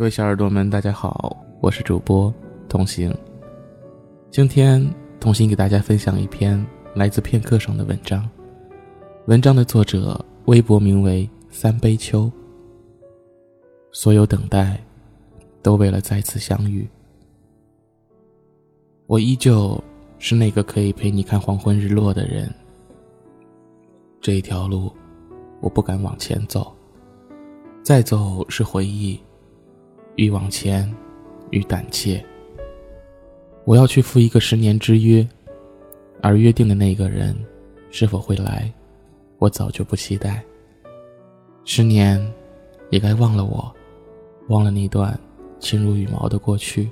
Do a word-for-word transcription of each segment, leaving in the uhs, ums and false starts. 各位小耳朵们大家好，我是主播同行。今天同行给大家分享一篇来自片刻上的文章，文章的作者微博名为三杯秋。所有等待都为了再次相遇。我依旧是那个可以陪你看黄昏日落的人，这一条路我不敢往前走，再走是回忆，愈往前愈胆怯。我要去赴一个十年之约，而约定的那个人是否会来，我早就不期待。十年也该忘了我，忘了那段轻如羽毛的过去。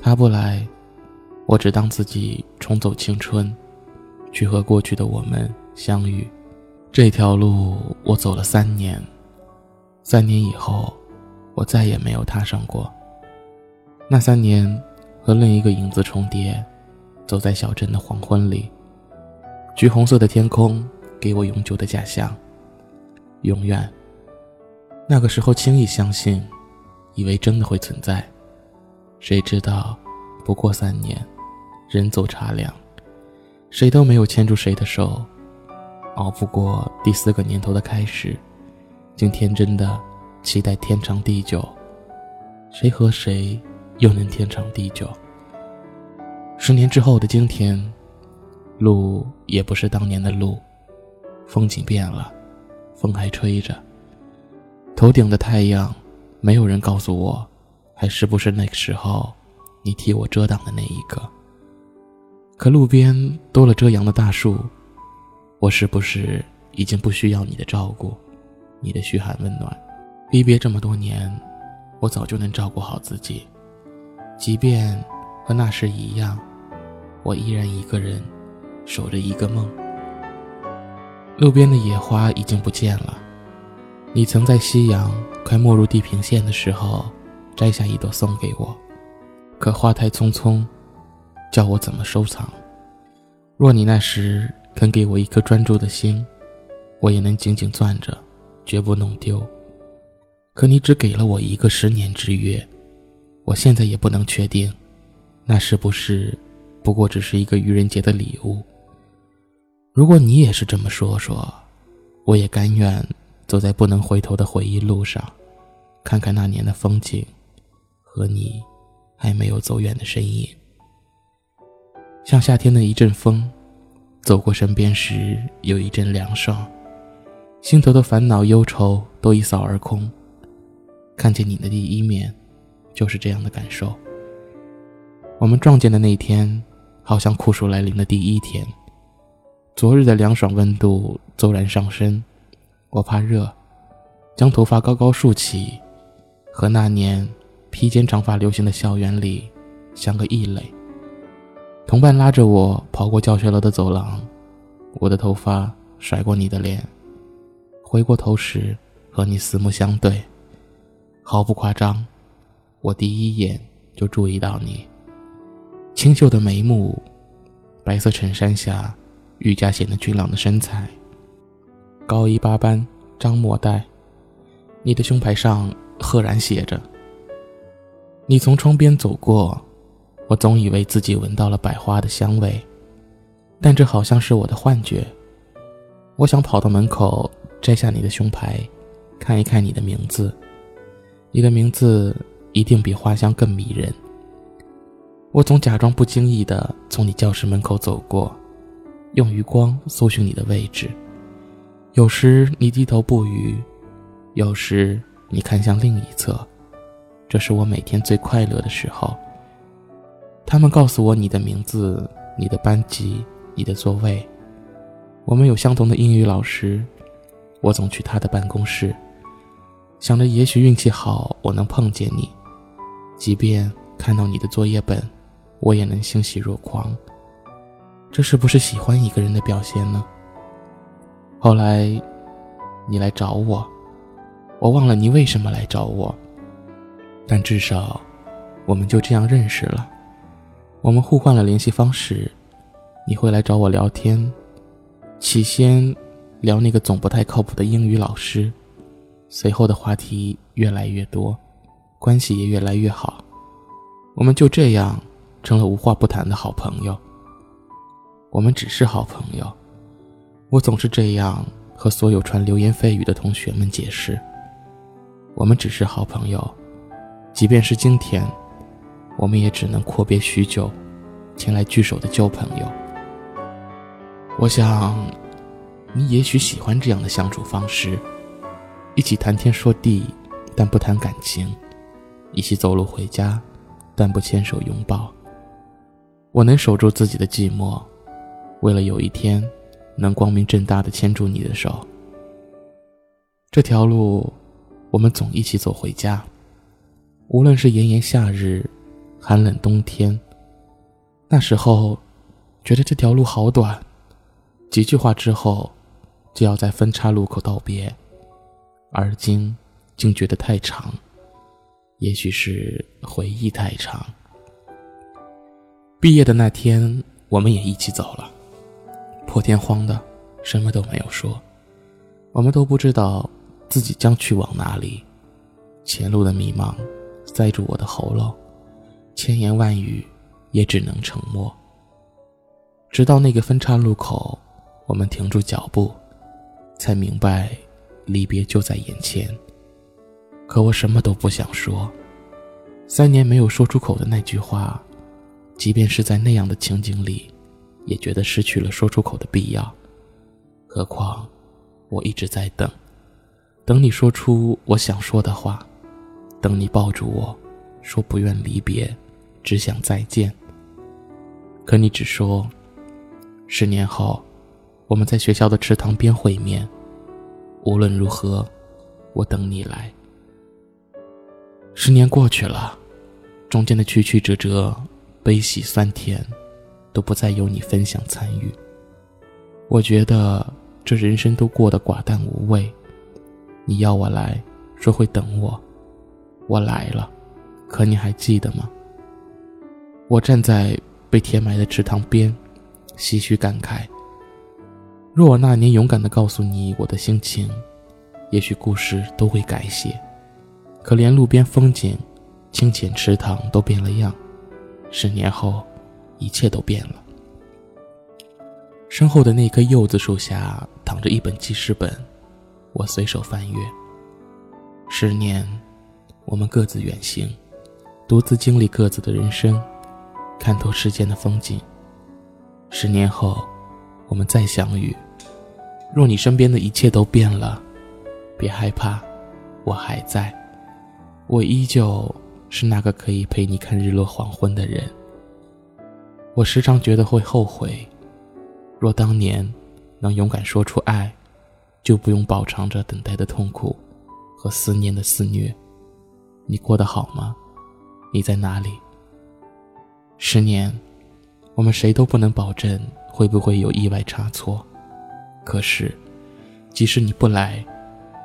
他不来，我只当自己重走青春，去和过去的我们相遇。这条路我走了三年，三年以后我再也没有踏上过。那三年和另一个影子重叠，走在小镇的黄昏里，橘红色的天空给我永久的假象，永远。那个时候轻易相信，以为真的会存在，谁知道不过三年，人走茶凉，谁都没有牵住谁的手，熬不过第四个年头的开始，竟天真的期待天长地久，谁和谁又能天长地久？十年之后的今天，路也不是当年的路，风景变了，风还吹着。头顶的太阳，没有人告诉我，还是不是那个时候你替我遮挡的那一个？可路边多了遮阳的大树，我是不是已经不需要你的照顾，你的嘘寒问暖？离别这么多年，我早就能照顾好自己，即便和那时一样，我依然一个人守着一个梦。路边的野花已经不见了，你曾在夕阳快没入地平线的时候摘下一朵送给我，可花太匆匆，叫我怎么收藏？若你那时肯给我一颗专注的心，我也能紧紧攥着，绝不弄丢。可你只给了我一个十年之约，我现在也不能确定，那是不是不过只是一个愚人节的礼物。如果你也是这么说说，我也甘愿走在不能回头的回忆路上，看看那年的风景和你还没有走远的身影。像夏天的一阵风，走过身边时有一阵凉爽，心头的烦恼忧愁都一扫而空。看见你的第一面，就是这样的感受。我们撞见的那天，好像酷暑来临的第一天。昨日的凉爽温度骤然上升，我怕热，将头发高高竖起，和那年披肩长发流行的校园里像个异类。同伴拉着我跑过教学楼的走廊，我的头发甩过你的脸，回过头时和你四目相对。毫不夸张，我第一眼就注意到你清秀的眉目，白色衬衫下愈加显得俊朗的身材，高一八班张末带，你的胸牌上赫然写着。你从窗边走过，我总以为自己闻到了百花的香味，但这好像是我的幻觉。我想跑到门口摘下你的胸牌，看一看你的名字，你的名字一定比花香更迷人。我总假装不经意地从你教室门口走过，用余光搜寻你的位置。有时你低头不语，有时你看向另一侧。这是我每天最快乐的时候。他们告诉我你的名字，你的班级，你的座位。我们有相同的英语老师，我总去他的办公室。想着也许运气好我能碰见你，即便看到你的作业本，我也能欣喜若狂。这是不是喜欢一个人的表现呢？后来你来找我，我忘了你为什么来找我，但至少我们就这样认识了。我们互换了联系方式，你会来找我聊天，起先聊那个总不太靠谱的英语老师，随后的话题越来越多，关系也越来越好，我们就这样成了无话不谈的好朋友。我们只是好朋友，我总是这样和所有传流言蜚语的同学们解释，我们只是好朋友，即便是今天，我们也只能阔别许久前来聚首的旧朋友。我想你也许喜欢这样的相处方式，一起谈天说地但不谈感情，一起走路回家但不牵手拥抱。我能守住自己的寂寞，为了有一天能光明正大地牵住你的手。这条路我们总一起走回家，无论是炎炎夏日，寒冷冬天，那时候觉得这条路好短，几句话之后就要在分岔路口道别，而今竟觉得太长，也许是回忆太长。毕业的那天我们也一起走了，破天荒的什么都没有说，我们都不知道自己将去往哪里。前路的迷茫塞住我的喉咙，千言万语也只能沉默。直到那个分岔路口，我们停住脚步，才明白离别就在眼前。可我什么都不想说，三年没有说出口的那句话，即便是在那样的情景里，也觉得失去了说出口的必要。何况我一直在等，等你说出我想说的话，等你抱住我说不愿离别，只想再见。可你只说十年后我们在学校的池塘边会面，无论如何我等你来。十年过去了，中间的曲曲折折，悲喜酸甜，都不再有你分享参与。我觉得这人生都过得寡淡无味，你要我来，说会等我，我来了，可你还记得吗？我站在被填埋的池塘边，唏嘘感慨，若我那年勇敢地告诉你我的心情，也许故事都会改写。可连路边风景、清浅池塘都变了样，十年后一切都变了。身后的那棵柚子树下躺着一本记事本，我随手翻阅。十年，我们各自远行，独自经历各自的人生，看透世间的风景。十年后我们再相遇，若你身边的一切都变了，别害怕，我还在，我依旧是那个可以陪你看日落黄昏的人。我时常觉得会后悔，若当年能勇敢说出爱，就不用饱尝着等待的痛苦和思念的肆虐。你过得好吗？你在哪里？十年，我们谁都不能保证会不会有意外差错，可是即使你不来，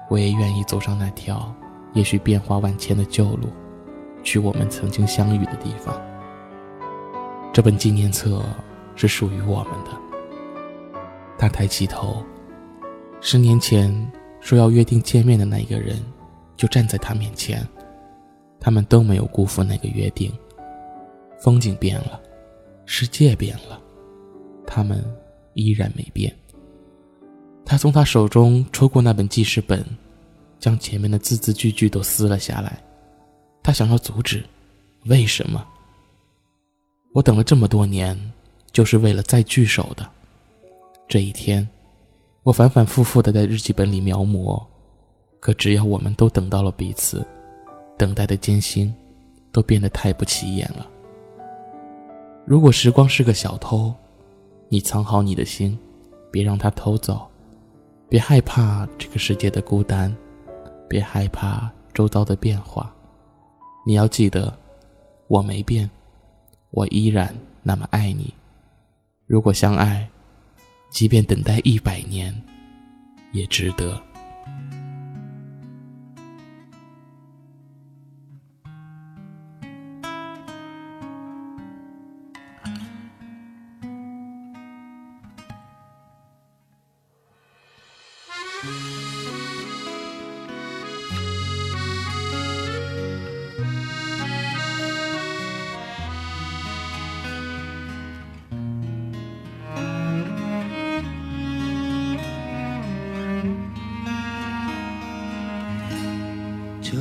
我也愿意走上那条也许变化万千的旧路，去我们曾经相遇的地方。这本纪念册是属于我们的。他抬起头，十年前说要约定见面的那一个人就站在他面前，他们都没有辜负那个约定。风景变了，世界变了，他们依然没变。他从他手中抽过那本记事本，将前面的字字句句都撕了下来。他想要阻止，为什么？我等了这么多年，就是为了再聚首的这一天。我反反复复地在日记本里描摹，可只要我们都等到了彼此，等待的艰辛都变得太不起眼了。如果时光是个小偷，你藏好你的心，别让它偷走。别害怕这个世界的孤单，别害怕周遭的变化，你要记得，我没变，我依然那么爱你。如果相爱，即便等待一百年，也值得。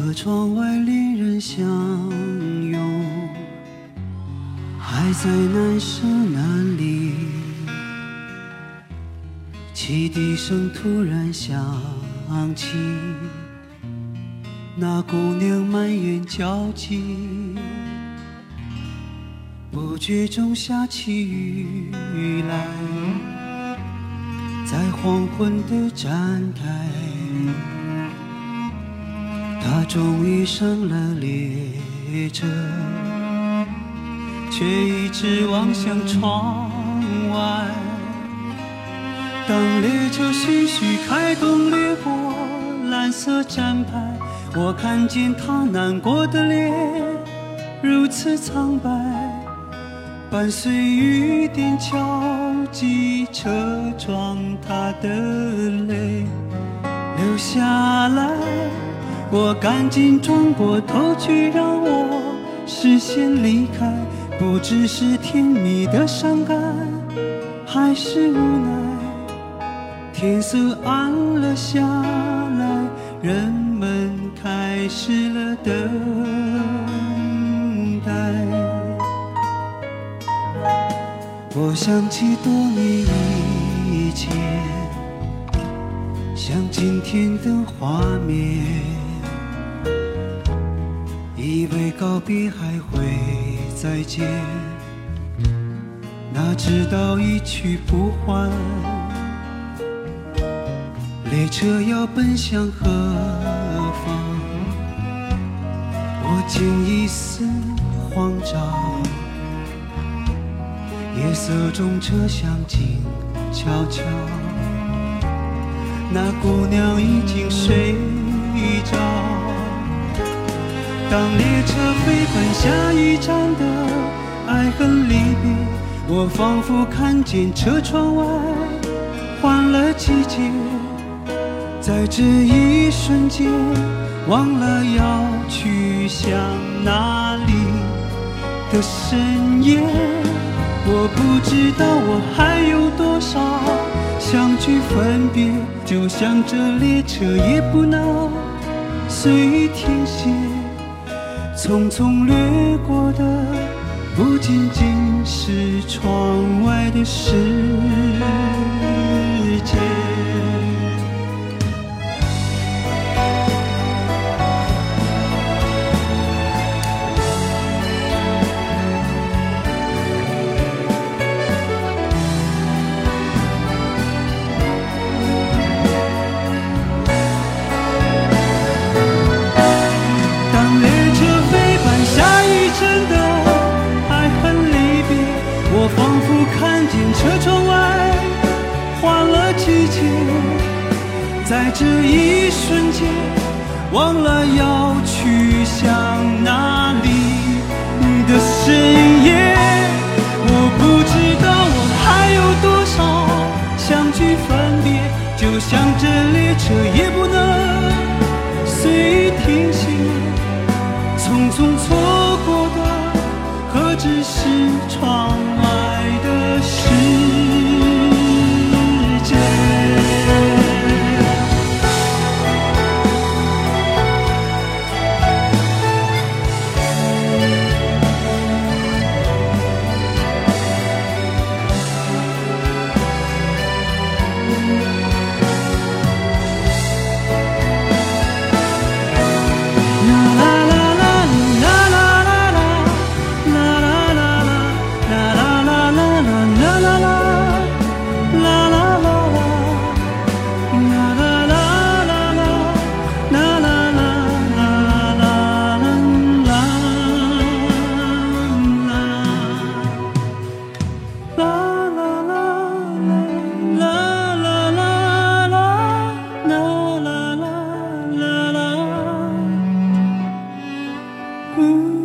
的窗外恋人相拥，还在难舍难离。汽笛声突然响起，那姑娘满眼焦急，不觉中下起雨来，在黄昏的站台，她终于上了列车，却一直望向窗外。当列车徐徐开动，掠过蓝色站牌，我看见她难过的脸如此苍白，伴随雨点敲击车窗，她的泪流下来。我赶紧转过头去，让我视线离开，不知是甜蜜的伤感还是无奈。天色暗了下来，人们开始了等待。我想起多年以前，像今天的画面，以为告别还会再见，哪知道一去不还。列车要奔向何方，我竟一丝慌张。夜色中车厢静悄悄，那姑娘已经睡着。当列车飞奔下一站的爱恨离别，我仿佛看见车窗外换了季节，在这一瞬间忘了要去向哪里的深夜。我不知道我还有多少想去分别，就像这列车也不能随意停歇，匆匆掠过的不仅仅是窗外的世界。车窗外换了季节，在这一瞬间忘了要去向哪里的深夜。我不知道我还有多少想去分别，就像这列车也不能随意停歇，匆匆错过的何止是窗外的世界。Ooh.